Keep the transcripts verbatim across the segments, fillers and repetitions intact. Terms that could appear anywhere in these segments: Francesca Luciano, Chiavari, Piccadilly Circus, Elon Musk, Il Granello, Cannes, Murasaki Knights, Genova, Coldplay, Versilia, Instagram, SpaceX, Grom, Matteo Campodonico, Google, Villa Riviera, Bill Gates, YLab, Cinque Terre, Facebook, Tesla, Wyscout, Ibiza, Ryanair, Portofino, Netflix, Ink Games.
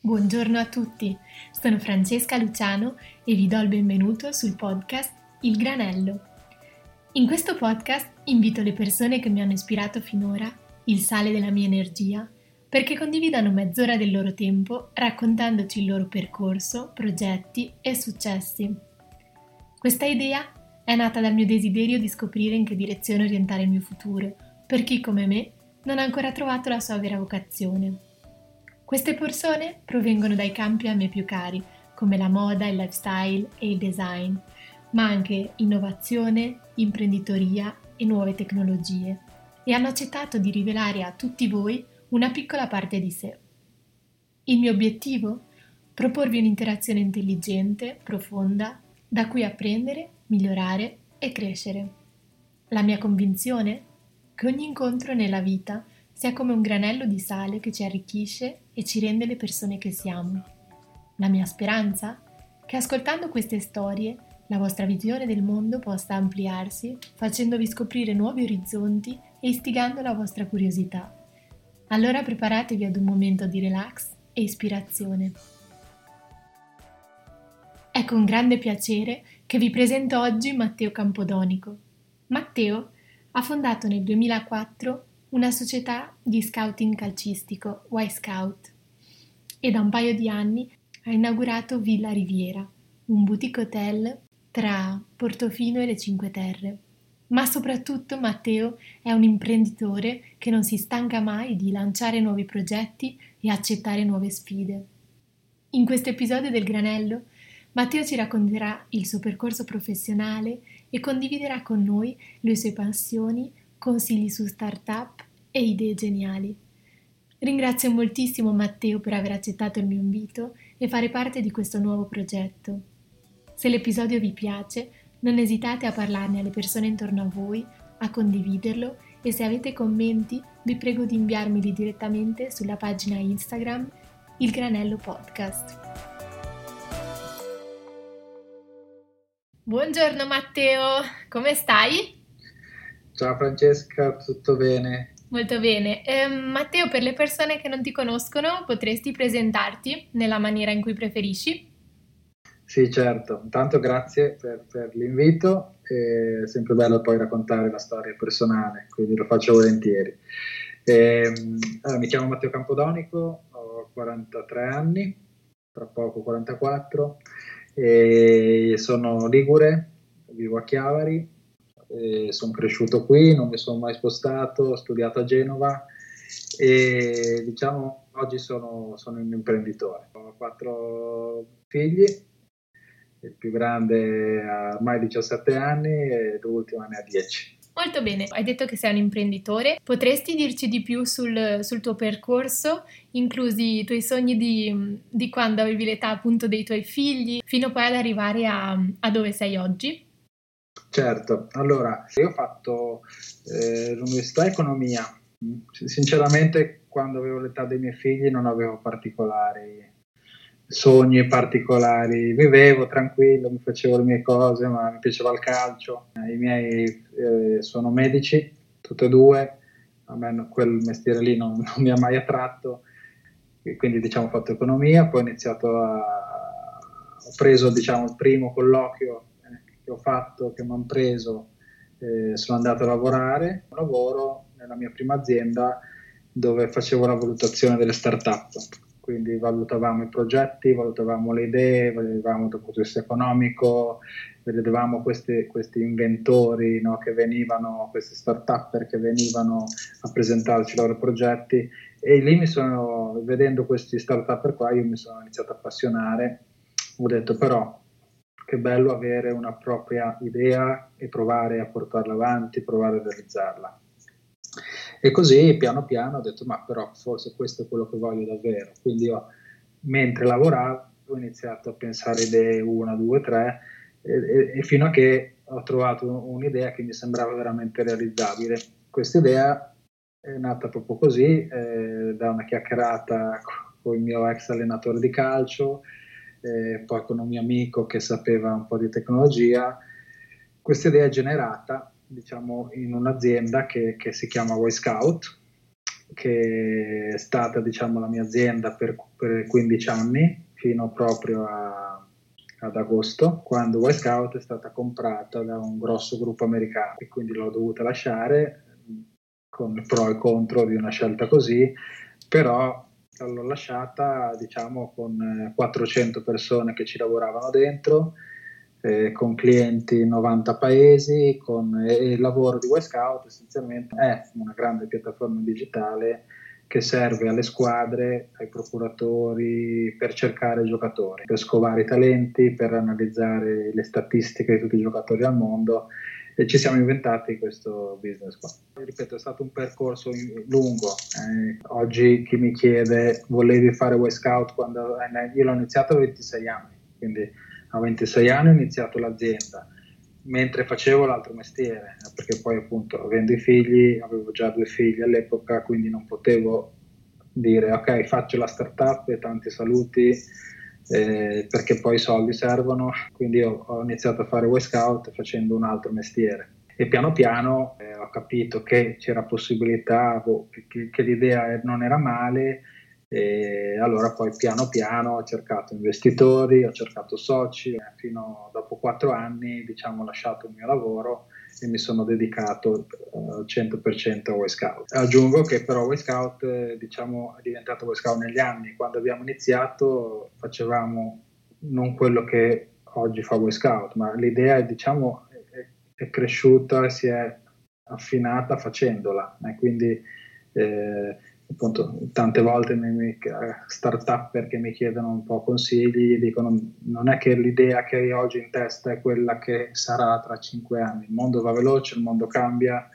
Buongiorno a tutti, sono Francesca Luciano e vi do il benvenuto sul podcast Il Granello. In questo podcast invito le persone che mi hanno ispirato finora, il sale della mia energia, perché condividano mezz'ora del loro tempo raccontandoci il loro percorso, progetti e successi. Questa idea è nata dal mio desiderio di scoprire in che direzione orientare il mio futuro, per chi come me non ha ancora trovato la sua vera vocazione. Queste persone provengono dai campi a me più cari, come la moda, il lifestyle e il design, ma anche innovazione, imprenditoria e nuove tecnologie, e hanno accettato di rivelare a tutti voi una piccola parte di sé. Il mio obiettivo? Proporvi un'interazione intelligente, profonda, da cui apprendere, migliorare e crescere. La mia convinzione? Che ogni incontro nella vita sia come un granello di sale che ci arricchisce e ci rende le persone che siamo. La mia speranza? Che ascoltando queste storie la vostra visione del mondo possa ampliarsi, facendovi scoprire nuovi orizzonti e istigando la vostra curiosità. Allora preparatevi ad un momento di relax e ispirazione. È con grande piacere che vi presento oggi Matteo Campodonico. Matteo ha fondato nel duemilaquattro una società di scouting calcistico, Wyscout, e da un paio di anni ha inaugurato Villa Riviera, un boutique hotel tra Portofino e le Cinque Terre. Ma soprattutto Matteo è un imprenditore che non si stanca mai di lanciare nuovi progetti e accettare nuove sfide. In questo episodio del Granello, Matteo ci racconterà il suo percorso professionale e condividerà con noi le sue passioni, consigli su start-up e idee geniali. Ringrazio moltissimo Matteo per aver accettato il mio invito e fare parte di questo nuovo progetto. Se l'episodio vi piace, non esitate a parlarne alle persone intorno a voi, a condividerlo, e se avete commenti vi prego di inviarmeli direttamente sulla pagina Instagram Il Granello Podcast. Buongiorno Matteo, come stai? Ciao Francesca, tutto bene? Molto bene. Eh, Matteo, per le persone che non ti conoscono, potresti presentarti nella maniera in cui preferisci? Sì, certo. Intanto grazie per, per l'invito, è sempre bello poi raccontare la storia personale, quindi lo faccio volentieri. Eh, allora, mi chiamo Matteo Campodonico, ho quarantatré anni, tra poco quarantaquattro, e sono ligure, vivo a Chiavari. Eh, sono cresciuto qui, non mi sono mai spostato, ho studiato a Genova e diciamo oggi sono, sono un imprenditore. Ho quattro figli, il più grande ha ormai diciassette anni e l'ultima ne ha dieci. Molto bene, hai detto che sei un imprenditore, potresti dirci di più sul, sul tuo percorso, inclusi i tuoi sogni di, di quando avevi l'età appunto dei tuoi figli, fino poi ad arrivare a, a dove sei oggi? Certo, allora io ho fatto eh, l'università economia, sinceramente quando avevo l'età dei miei figli non avevo particolari sogni particolari, vivevo tranquillo, mi facevo le mie cose, ma mi piaceva il calcio. I miei eh, sono medici, tutti e due, a me quel mestiere lì non, non mi ha mai attratto, e quindi diciamo ho fatto economia, poi ho iniziato a, ho preso diciamo il primo colloquio che ho fatto, che mi hanno preso, eh, sono andato a lavorare, lavoro nella mia prima azienda dove facevo la valutazione delle start-up, quindi valutavamo i progetti, valutavamo le idee, valutavamo dal punto di vista economico, vedevamo questi, questi inventori, no, che venivano, questi start-up che venivano a presentarci i loro progetti, e lì mi sono, vedendo questi start-up qua, io mi sono iniziato a appassionare, ho detto però, che bello avere una propria idea e provare a portarla avanti, provare a realizzarla. E così piano piano ho detto, ma però forse questo è quello che voglio davvero. Quindi io, mentre lavoravo, ho iniziato a pensare idee una, due, tre, e, e fino a che ho trovato un'idea che mi sembrava veramente realizzabile. Questa idea è nata proprio così, eh, da una chiacchierata con il mio ex allenatore di calcio, Eh, poi con un mio amico che sapeva un po' di tecnologia. Questa idea è generata diciamo in un'azienda che, che si chiama Wyscout, che è stata, diciamo, la mia azienda per, per quindici anni, fino proprio a, ad agosto, quando Wyscout è stata comprata da un grosso gruppo americano, e quindi l'ho dovuta lasciare, con il pro e contro di una scelta così, però l'ho lasciata, diciamo, con quattrocento persone che ci lavoravano dentro, eh, con clienti in novanta paesi, con, e il lavoro di Wyscout essenzialmente è una grande piattaforma digitale che serve alle squadre, ai procuratori, per cercare giocatori, per scovare i talenti, per analizzare le statistiche di tutti i giocatori al mondo, e ci siamo inventati questo business qua. Ripeto, è stato un percorso lungo. Eh, oggi chi mi chiede, volevi fare Wyscout quando... Eh, io l'ho iniziato a ventisei anni, quindi a ventisei anni ho iniziato l'azienda, mentre facevo l'altro mestiere, perché poi appunto avendo i figli, avevo già due figli all'epoca, quindi non potevo dire ok, faccio la startup e tanti saluti, Eh, perché poi i soldi servono, quindi ho, ho iniziato a fare Wyscout facendo un altro mestiere, e piano piano eh, ho capito che c'era possibilità, boh, che, che l'idea non era male, e allora poi piano piano ho cercato investitori, ho cercato soci, eh, fino dopo quattro anni, diciamo, ho lasciato il mio lavoro e mi sono dedicato al cento per cento a Wyscout. Aggiungo che però Wyscout, diciamo, è diventato Wyscout negli anni. Quando abbiamo iniziato facevamo non quello che oggi fa Wyscout, ma l'idea, diciamo, è, è cresciuta e si è affinata facendola. E quindi eh, appunto tante volte mi, mi, start-up perché mi chiedono un po' consigli, dicono non è che l'idea che hai oggi in testa è quella che sarà tra cinque anni, il mondo va veloce, il mondo cambia,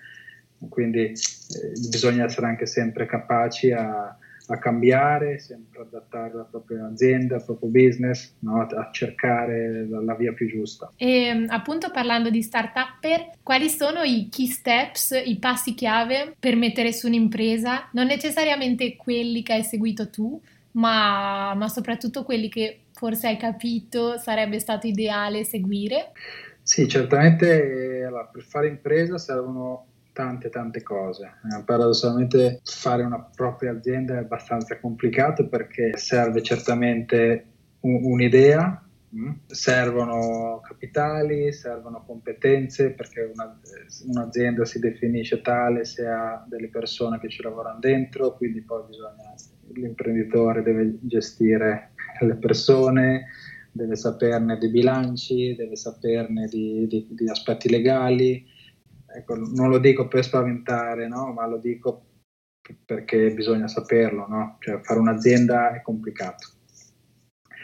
quindi eh, bisogna essere anche sempre capaci a, a cambiare, sempre adattare la propria azienda, il proprio business, no? A cercare la, la via più giusta. E appunto, parlando di start-upper, quali sono i key steps, i passi chiave per mettere su un'impresa? Non necessariamente quelli che hai seguito tu, ma, ma soprattutto quelli che forse hai capito sarebbe stato ideale seguire? Sì, certamente eh, allora, per fare impresa servono tante tante cose. Eh, paradossalmente fare una propria azienda è abbastanza complicato, perché serve certamente un, un'idea, mh? servono capitali, servono competenze, perché una, un'azienda si definisce tale se ha delle persone che ci lavorano dentro, quindi poi bisogna, l'imprenditore deve gestire le persone, deve saperne di bilanci, deve saperne di, di, di aspetti legali. Ecco, non lo dico per spaventare, no? Ma lo dico perché bisogna saperlo, no? Cioè, fare un'azienda è complicato,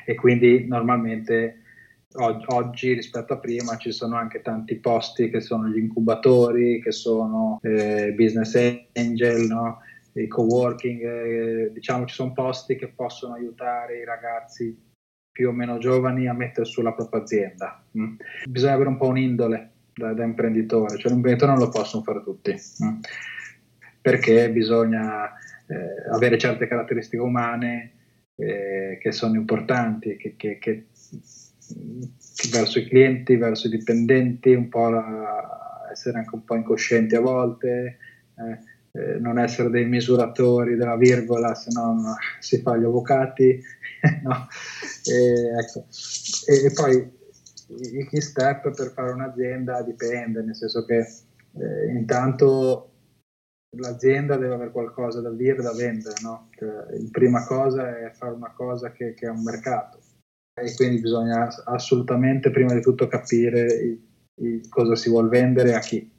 e quindi normalmente o- oggi rispetto a prima ci sono anche tanti posti che sono gli incubatori, che sono eh, business angel, no? I coworking, eh, diciamo ci sono posti che possono aiutare i ragazzi più o meno giovani a mettere su la propria azienda. Mm? Bisogna avere un po' un'indole Da, da imprenditore, cioè l'imprenditore non lo possono fare tutti, no? Perché bisogna eh, avere certe caratteristiche umane eh, che sono importanti, che, che, che, che verso i clienti, verso i dipendenti, un po' la, essere anche un po' incoscienti a volte, eh, eh, non essere dei misuratori della virgola, se no si fa gli avvocati, no? e, ecco. e, e poi i key step per fare un'azienda dipende, nel senso che eh, intanto l'azienda deve avere qualcosa da dire, da vendere, no? Cioè, la prima cosa è fare una cosa che, che è un mercato, e quindi bisogna assolutamente prima di tutto capire i, i cosa si vuol vendere a chi,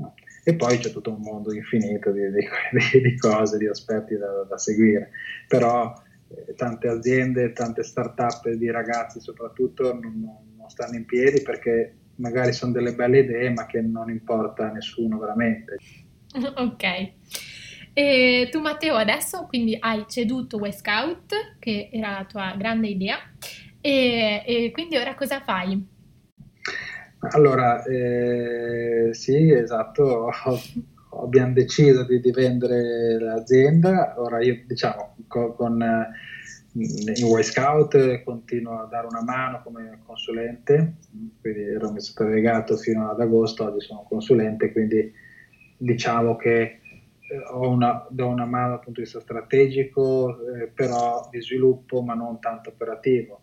no? E poi c'è tutto un mondo infinito di, di, di cose, di aspetti da, da seguire, però eh, tante aziende, tante start-up di ragazzi soprattutto non, non stanno in piedi, perché magari sono delle belle idee ma che non importa a nessuno veramente. Ok, e tu Matteo adesso quindi hai ceduto Wyscout, che era la tua grande idea, e, e quindi ora cosa fai? Allora eh, sì esatto, abbiamo deciso di, di vendere l'azienda. Ora io, diciamo, con, con in Wyscout continuo a dare una mano come consulente, quindi ero un amministratore delegato fino ad agosto, oggi sono consulente, quindi diciamo che ho una, do una mano dal punto di vista strategico, eh, però di sviluppo, ma non tanto operativo,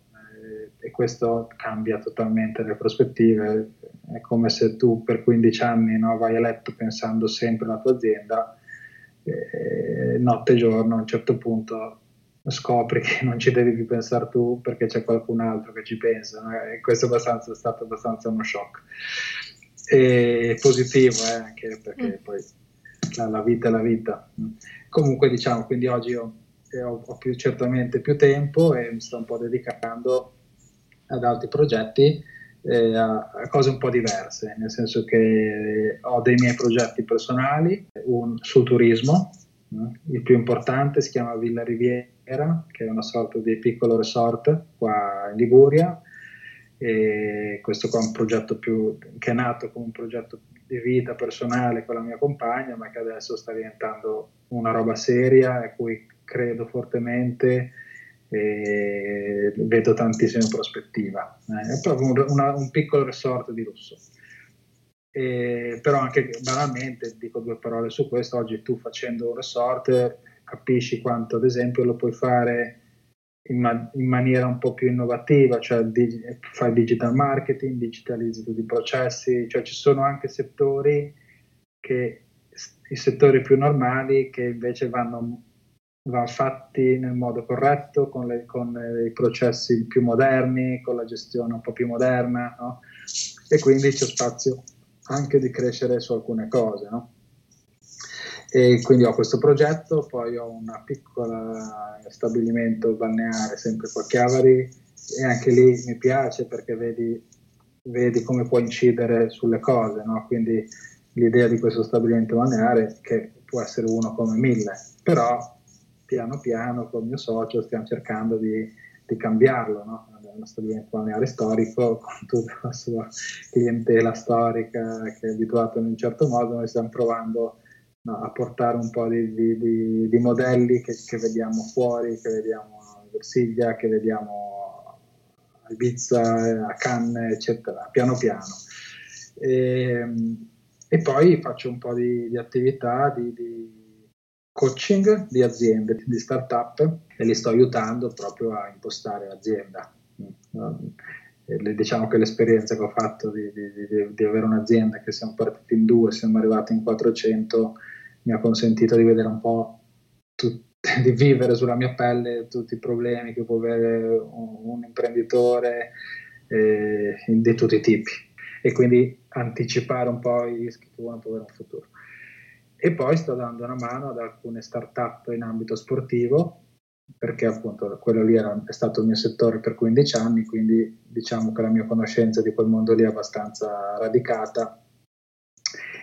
eh, e questo cambia totalmente le prospettive. È come se tu per quindici anni, no, vai a letto pensando sempre alla tua azienda, eh, notte e giorno, a un certo punto scopri che non ci devi più pensare tu perché c'è qualcun altro che ci pensa, no? E questo è, abbastanza, è stato abbastanza uno shock, e positivo, eh, anche perché mm. poi la, la vita è la vita. Comunque, diciamo, quindi oggi ho, ho, ho più, certamente più tempo, e mi sto un po' dedicando ad altri progetti, eh, a, a cose un po' diverse, nel senso che ho dei miei progetti personali, un, sul turismo, eh, il più importante si chiama Villa Riviera, che è una sorta di piccolo resort qua in Liguria, e questo qua è un progetto più, che è nato come un progetto di vita personale con la mia compagna, ma che adesso sta diventando una roba seria a cui credo fortemente e vedo tantissima prospettiva. È proprio un, una, un piccolo resort di lusso. E, però anche banalmente, dico due parole su questo, oggi tu facendo un resort capisci quanto ad esempio lo puoi fare In, ma- in maniera un po' più innovativa, cioè dig- fai digital marketing, digitalizzi tutti i processi, cioè ci sono anche settori che, i settori più normali, che invece vanno, vanno fatti nel modo corretto, con, le, con i processi più moderni, con la gestione un po' più moderna, no? E quindi c'è spazio anche di crescere su alcune cose, no? E quindi ho questo progetto, poi ho una piccola stabilimento balneare sempre qua a Chiavari, e anche lì mi piace perché vedi, vedi come puoi incidere sulle cose, no? Quindi l'idea di questo stabilimento balneare, che può essere uno come mille, però piano piano con il mio socio stiamo cercando di, di cambiarlo, no? Uno stabilimento balneare storico con tutta la sua clientela storica che è abituata in un certo modo, noi stiamo provando a portare un po' di, di, di, di modelli che, che vediamo fuori, che vediamo a Versilia, che vediamo a Ibiza, a Cannes, eccetera, piano piano. E, e poi faccio un po' di, di attività di, di coaching di aziende, di start-up, e li sto aiutando proprio a impostare l'azienda. Diciamo che l'esperienza che ho fatto di, di, di, di avere un'azienda, che siamo partiti in due, siamo arrivati in quattrocento, mi ha consentito di vedere un po', tut- di vivere sulla mia pelle tutti i problemi che può avere un, un imprenditore, eh, di tutti i tipi, e quindi anticipare un po' i rischi che uno può avere in futuro. E poi sto dando una mano ad alcune start-up in ambito sportivo, perché appunto quello lì era, è stato il mio settore per quindici anni, quindi diciamo che la mia conoscenza di quel mondo lì è abbastanza radicata,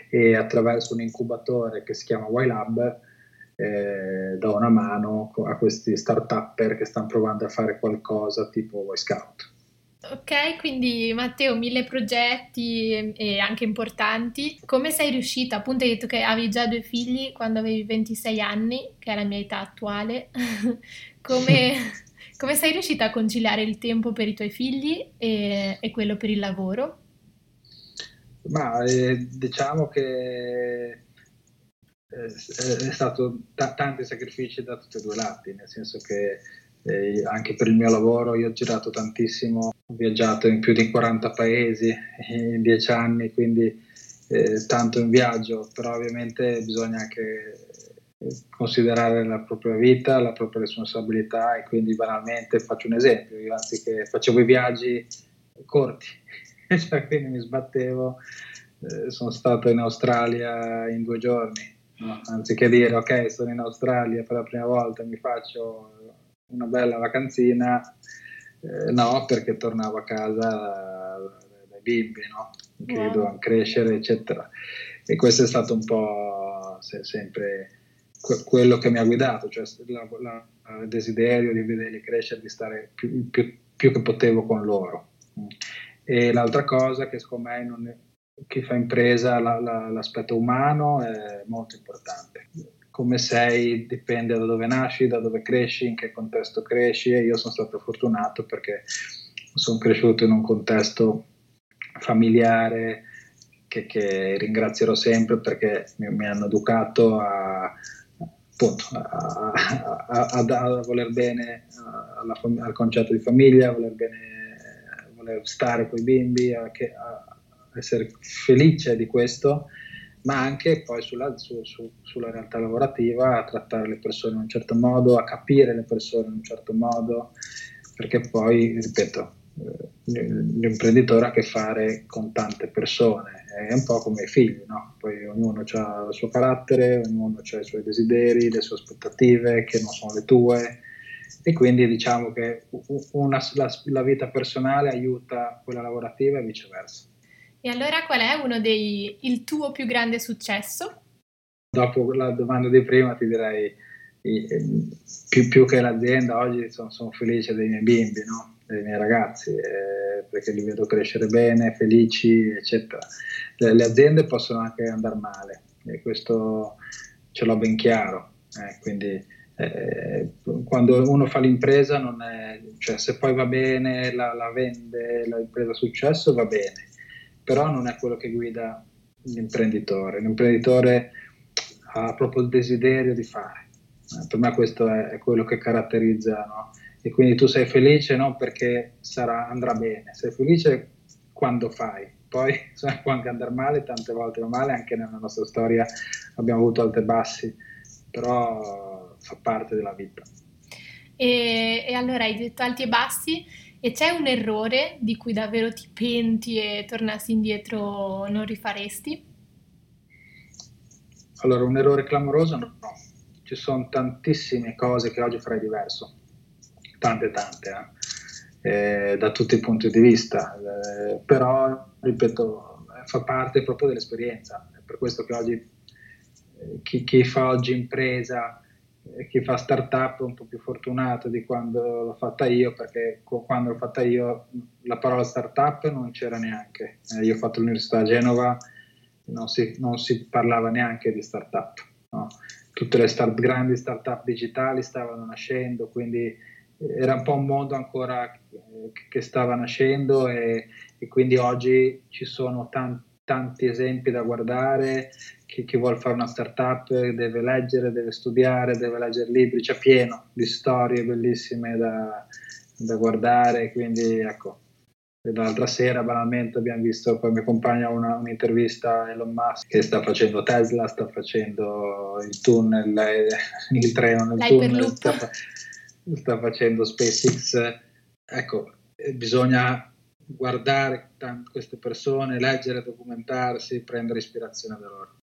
e attraverso un incubatore che si chiama YLab, eh, do una mano a questi start-upper che stanno provando a fare qualcosa tipo Wyscout. Ok, quindi Matteo, mille progetti e anche importanti. Come sei riuscita? Appunto hai detto che avevi già due figli quando avevi ventisei anni, che è la mia età attuale. Come, come sei riuscita a conciliare il tempo per i tuoi figli e, e quello per il lavoro? Ma eh, diciamo che è, è stato t- tanti sacrifici da tutti e due i lati, nel senso che eh, anche per il mio lavoro io ho girato tantissimo, ho viaggiato in più di quaranta paesi in dieci anni, quindi eh, tanto in viaggio, però ovviamente bisogna anche considerare la propria vita, la propria responsabilità, e quindi banalmente faccio un esempio, io anziché facevo i viaggi corti, cioè, quindi mi sbattevo, eh, sono stato in Australia in due giorni, no? Anziché dire ok, sono in Australia per la prima volta, mi faccio una bella vacanzina, no, perché tornavo a casa dai bimbi, no? Che yeah. dovevano crescere, eccetera. E questo è stato un po' se, sempre que- quello che mi ha guidato, cioè la, la, il desiderio di vederli crescere, di stare più, più, più che potevo con loro. E l'altra cosa che secondo me non è, chi fa impresa, la, la, l'aspetto umano è molto importante. Come sei dipende da dove nasci, da dove cresci, in che contesto cresci, e io sono stato fortunato perché sono cresciuto in un contesto familiare che, che ringrazierò sempre, perché mi, mi hanno educato a, appunto, a, a, a, a voler bene alla, al concetto di famiglia, a voler bene, a voler stare con i bimbi, a, a essere felice di questo, ma anche poi sulla, su, su, sulla realtà lavorativa, a trattare le persone in un certo modo, a capire le persone in un certo modo, perché poi, ripeto, l'imprenditore ha a che fare con tante persone, è un po' come i figli, no? Poi ognuno ha il suo carattere, ognuno ha i suoi desideri, le sue aspettative che non sono le tue, e quindi diciamo che una, la, la vita personale aiuta quella lavorativa e viceversa. E allora qual è uno dei il tuo più grande successo? Dopo la domanda di prima ti direi più, più che l'azienda, oggi sono, sono felice dei miei bimbi, no? Dei miei ragazzi, eh, perché li vedo crescere bene, felici, eccetera. Le, le aziende possono anche andare male, e questo ce l'ho ben chiaro, eh, quindi Eh, quando uno fa l'impresa non è, cioè, se poi va bene, la, la vende, l'impresa successo, va bene, però non è quello che guida l'imprenditore. L'imprenditore ha proprio il desiderio di fare, eh, per me questo è, è quello che caratterizza, no? E quindi tu sei felice non perché sarà, andrà bene, sei felice quando fai, poi cioè, può anche andare male, tante volte va male, anche nella nostra storia abbiamo avuto alti e bassi, però fa parte della vita. E, e allora hai detto alti e bassi, e c'è un errore di cui davvero ti penti e tornassi indietro non rifaresti? Allora, un errore clamoroso no, ci sono tantissime cose che oggi farei diverso, tante tante, eh? Eh, da tutti i punti di vista, eh, però ripeto, fa parte proprio dell'esperienza, è per questo che oggi chi, chi fa oggi impresa, chi fa startup è un po' più fortunato di quando l'ho fatta io, perché quando l'ho fatta io la parola startup non c'era neanche. Eh, io ho fatto l'università a Genova, non si, non si parlava neanche di startup, no? Tutte le start, grandi startup digitali stavano nascendo, quindi era un po' un mondo ancora che stava nascendo, e, e quindi oggi ci sono tanti tanti esempi da guardare. Chi, chi vuole fare una startup deve leggere, deve studiare, deve leggere libri, c'è pieno di storie bellissime da, da guardare, quindi ecco, l'altra sera banalmente abbiamo visto, poi mi accompagna una, un'intervista a Elon Musk che sta facendo Tesla, sta facendo il tunnel, il treno nel tunnel, sta, sta facendo SpaceX. Ecco, bisogna guardare tante, queste persone, leggere, documentarsi, prendere ispirazione da loro.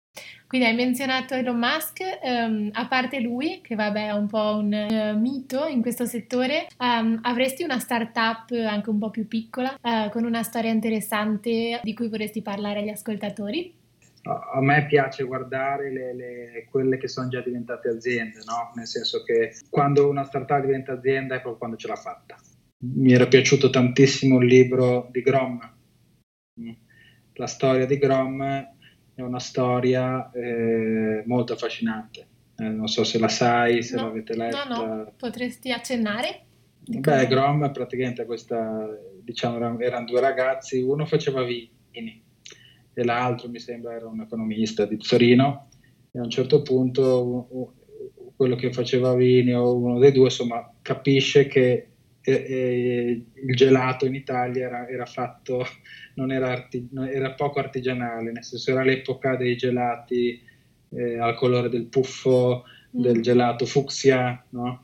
Quindi hai menzionato Elon Musk, ehm, a parte lui, che vabbè è un po' un eh, mito in questo settore, ehm, avresti una startup anche un po' più piccola, eh, con una storia interessante di cui vorresti parlare agli ascoltatori? A me piace guardare le, le, quelle che sono già diventate aziende, no? Nel senso che quando una startup diventa azienda è proprio quando ce l'ha fatta. Mi era piaciuto tantissimo il libro di Grom. La storia di Grom è una storia eh, molto affascinante. Eh, non so se la sai, se no, l'avete letta. No, no, potresti accennare? Beh, Grom praticamente questa, diciamo, erano, erano due ragazzi, uno faceva vini e l'altro mi sembra era un economista di Torino, e a un certo punto quello che faceva vini, o uno dei due, insomma, capisce che E, e, il gelato in Italia era, era fatto, non era, arti, era poco artigianale, nel senso era l'epoca dei gelati eh, al colore del puffo, mm. del gelato fucsia, no?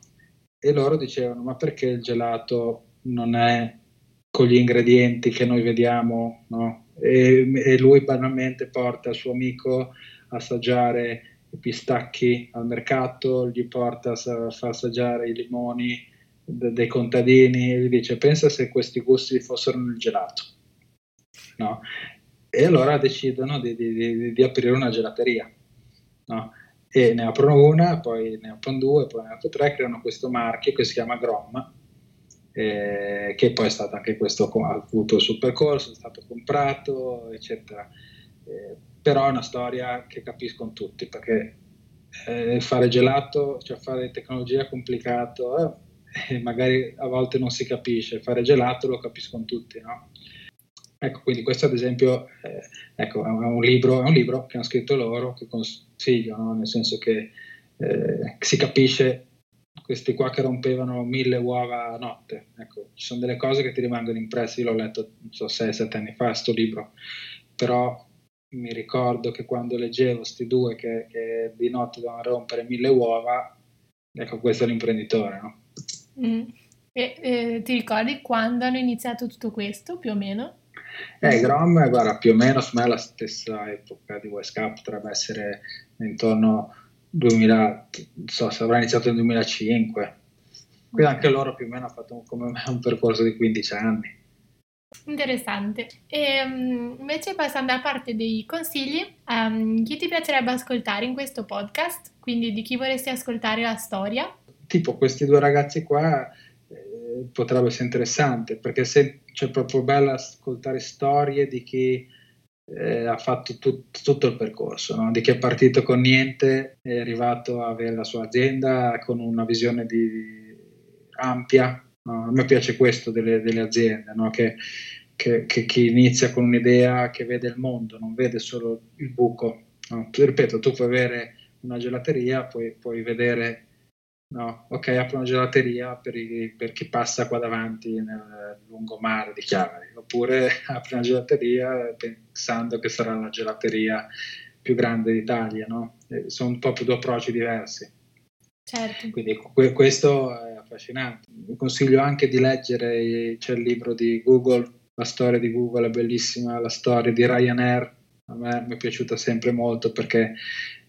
E loro dicevano: ma perché il gelato non è con gli ingredienti che noi vediamo, no? E, e lui banalmente porta il suo amico a assaggiare i pistacchi al mercato, gli porta a far assaggiare i limoni dei contadini, e gli dice: pensa se questi gusti fossero nel gelato, no? E allora decidono di, di, di, di aprire una gelateria, no? E ne aprono una, poi ne aprono due, poi ne aprono tre, creano questo marchio che si chiama Grom, eh, che poi è stato anche questo, ha avuto il suo percorso, è stato comprato, eccetera, eh, però è una storia che capiscono tutti, perché eh, fare gelato, cioè fare tecnologia è complicato, eh, magari a volte non si capisce, fare gelato lo capiscono tutti, no? Ecco, quindi questo ad esempio eh, ecco, è, un libro, è un libro che hanno scritto loro, che consiglio, no? Nel senso che eh, si capisce questi qua che rompevano mille uova a notte. Ecco, ci sono delle cose che ti rimangono impresse. Io l'ho letto, non so, sei sette anni fa sto libro, però mi ricordo che quando leggevo sti due che, che di notte devono rompere mille uova, ecco, questo è l'imprenditore, no? Mm. E, eh, ti ricordi quando hanno iniziato tutto questo, più o meno? Eh, Grom, guarda, più o meno su me è la stessa epoca di Wyscout, potrebbe essere intorno duemila, non so, se avrà iniziato nel duemilacinque, quindi anche loro più o meno hanno fatto un, come me un percorso di quindici anni. Interessante. E invece, passando alla parte dei consigli, um, chi ti piacerebbe ascoltare in questo podcast? Quindi di chi vorresti ascoltare la storia? Tipo questi due ragazzi qua eh, potrebbe essere interessante, perché se, cioè, è proprio bello ascoltare storie di chi eh, ha fatto tut, tutto il percorso, no? Di chi è partito con niente, è arrivato a avere la sua azienda con una visione di, di ampia. No, a me piace questo delle, delle aziende, no? Che, che, che chi inizia con un'idea, che vede il mondo, non vede solo il buco, no? Ti ripeto, tu puoi avere una gelateria, puoi, puoi vedere, no? Ok, apro una gelateria per, i, per chi passa qua davanti nel lungomare di Chiavari, oppure apri una gelateria pensando che sarà la gelateria più grande d'Italia, no? Sono un po' più due approcci diversi. Certo. Quindi que- questo è affascinante. Vi consiglio anche di leggere, c'è il libro di Google, la storia di Google è bellissima, la storia di Ryanair a me mi è piaciuta sempre molto, perché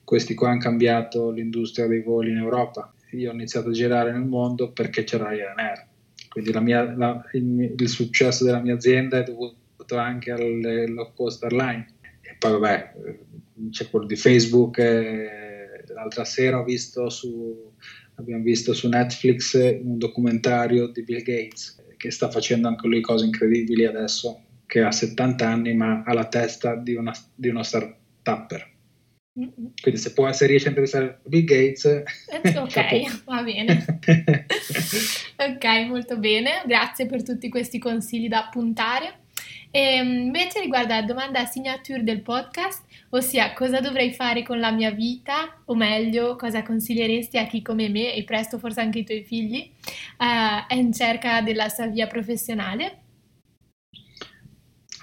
questi qua hanno cambiato l'industria dei voli in Europa. Io ho iniziato a girare nel mondo perché c'era Ryanair, quindi la mia, la, il, il successo della mia azienda è dovuto anche alle low cost airline. E poi vabbè, c'è quello di Facebook. eh, L'altra sera ho visto su, abbiamo visto su Netflix un documentario di Bill Gates, che sta facendo anche lui cose incredibili adesso, che ha settanta anni ma ha la testa di, una, di uno start-upper. Mm-hmm. Quindi se, può, se riesce a interessare Bill Gates... Ok, va bene. Ok, molto bene. Grazie per tutti questi consigli da appuntare. E invece riguardo alla domanda signature del podcast, ossia cosa dovrei fare con la mia vita, o meglio cosa consiglieresti a chi come me e presto forse anche i tuoi figli uh, è in cerca della sua via professionale?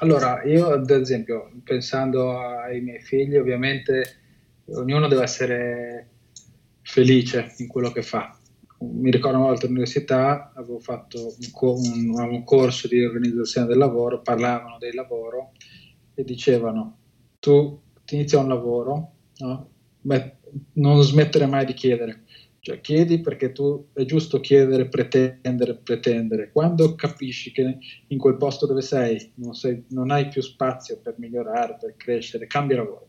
Allora, io ad esempio, pensando ai miei figli, ovviamente ognuno deve essere felice in quello che fa. Mi ricordo una volta all'università avevo fatto un, co- un, un corso di organizzazione del lavoro, parlavano del lavoro e dicevano: tu ti inizi un lavoro, no? Beh, non smettere mai di chiedere, cioè chiedi, perché tu è giusto chiedere, pretendere, pretendere. Quando capisci che in quel posto dove sei non, sei, non hai più spazio per migliorare, per crescere, cambia lavoro,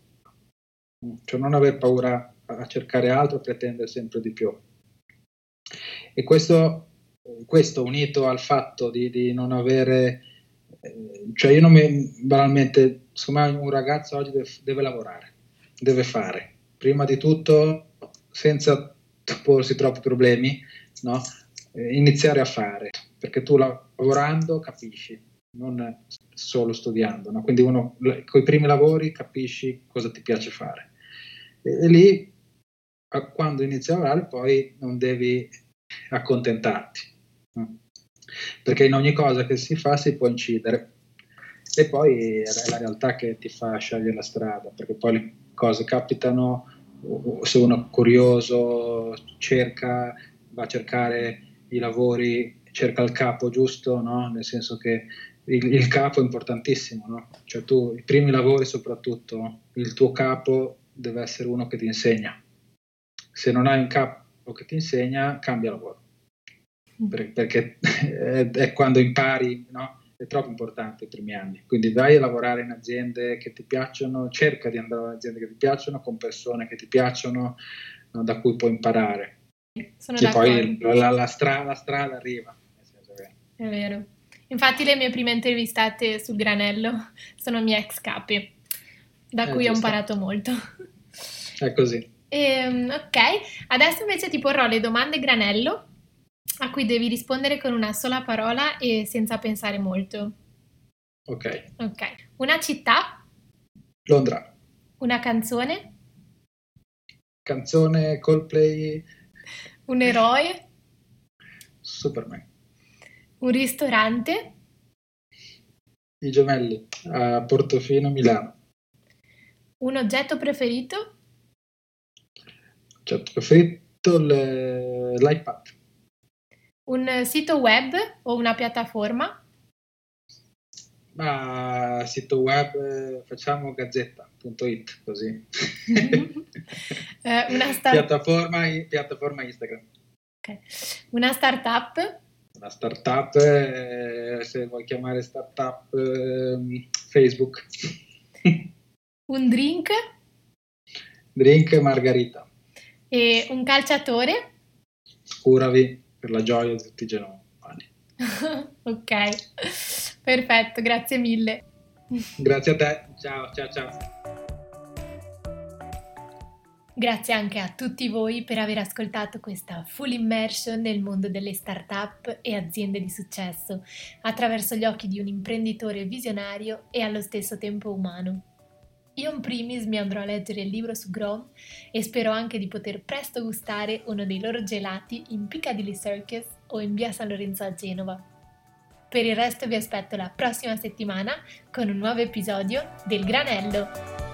cioè non aver paura a cercare altro, pretendere sempre di più. E questo, questo unito al fatto di, di non avere, cioè io non mi, banalmente, secondo me un ragazzo oggi deve, deve lavorare, deve fare, prima di tutto, senza porsi troppi problemi, no? Iniziare a fare, perché tu lavorando capisci, non solo studiando, no? Quindi uno, con i primi lavori capisci cosa ti piace fare, e, e lì quando inizi a lavorare poi non devi accontentarti, perché in ogni cosa che si fa si può incidere, e poi è la realtà che ti fa scegliere la strada, perché poi le cose capitano, se uno è curioso cerca, va a cercare i lavori, cerca il capo giusto, no? Nel senso che il, il capo è importantissimo, no? Cioè tu, i primi lavori soprattutto, il tuo capo deve essere uno che ti insegna. Se non hai un capo che ti insegna, cambia lavoro, perché è quando impari, no? È troppo importante i primi anni, quindi vai a lavorare in aziende che ti piacciono, cerca di andare in aziende che ti piacciono, con persone che ti piacciono, no? Da cui puoi imparare. Sono e poi la, la, stra, la strada arriva. Nel senso che... È vero, infatti le mie prime intervistate sul Granello sono miei ex capi, da eh, cui ho imparato molto. È così. Ehm, ok, adesso invece ti porrò le domande granello a cui devi rispondere con una sola parola e senza pensare molto. Ok. Ok. Una città? Londra. Una canzone? Canzone, Coldplay. Un eroe? Superman. Un ristorante? I Gemelli, a Portofino, Milano. Un oggetto preferito? Oggetto preferito, l'iPad. Un sito web o una piattaforma? Ma sito web, facciamo Gazzetta punto it, così. eh, una star- piattaforma, piattaforma Instagram. Okay. Una startup? Una startup, eh, se vuoi chiamare startup, eh, Facebook. Un drink? Drink margarita. E un calciatore? Curavi, per la gioia di tutti i genovani. Ok, perfetto, grazie mille. Grazie a te, ciao, ciao, ciao. Grazie anche a tutti voi per aver ascoltato questa full immersion nel mondo delle start-up e aziende di successo, attraverso gli occhi di un imprenditore visionario e allo stesso tempo umano. Io in primis mi andrò a leggere il libro su Grom e spero anche di poter presto gustare uno dei loro gelati in Piccadilly Circus o in via San Lorenzo a Genova. Per il resto vi aspetto la prossima settimana con un nuovo episodio del Granello.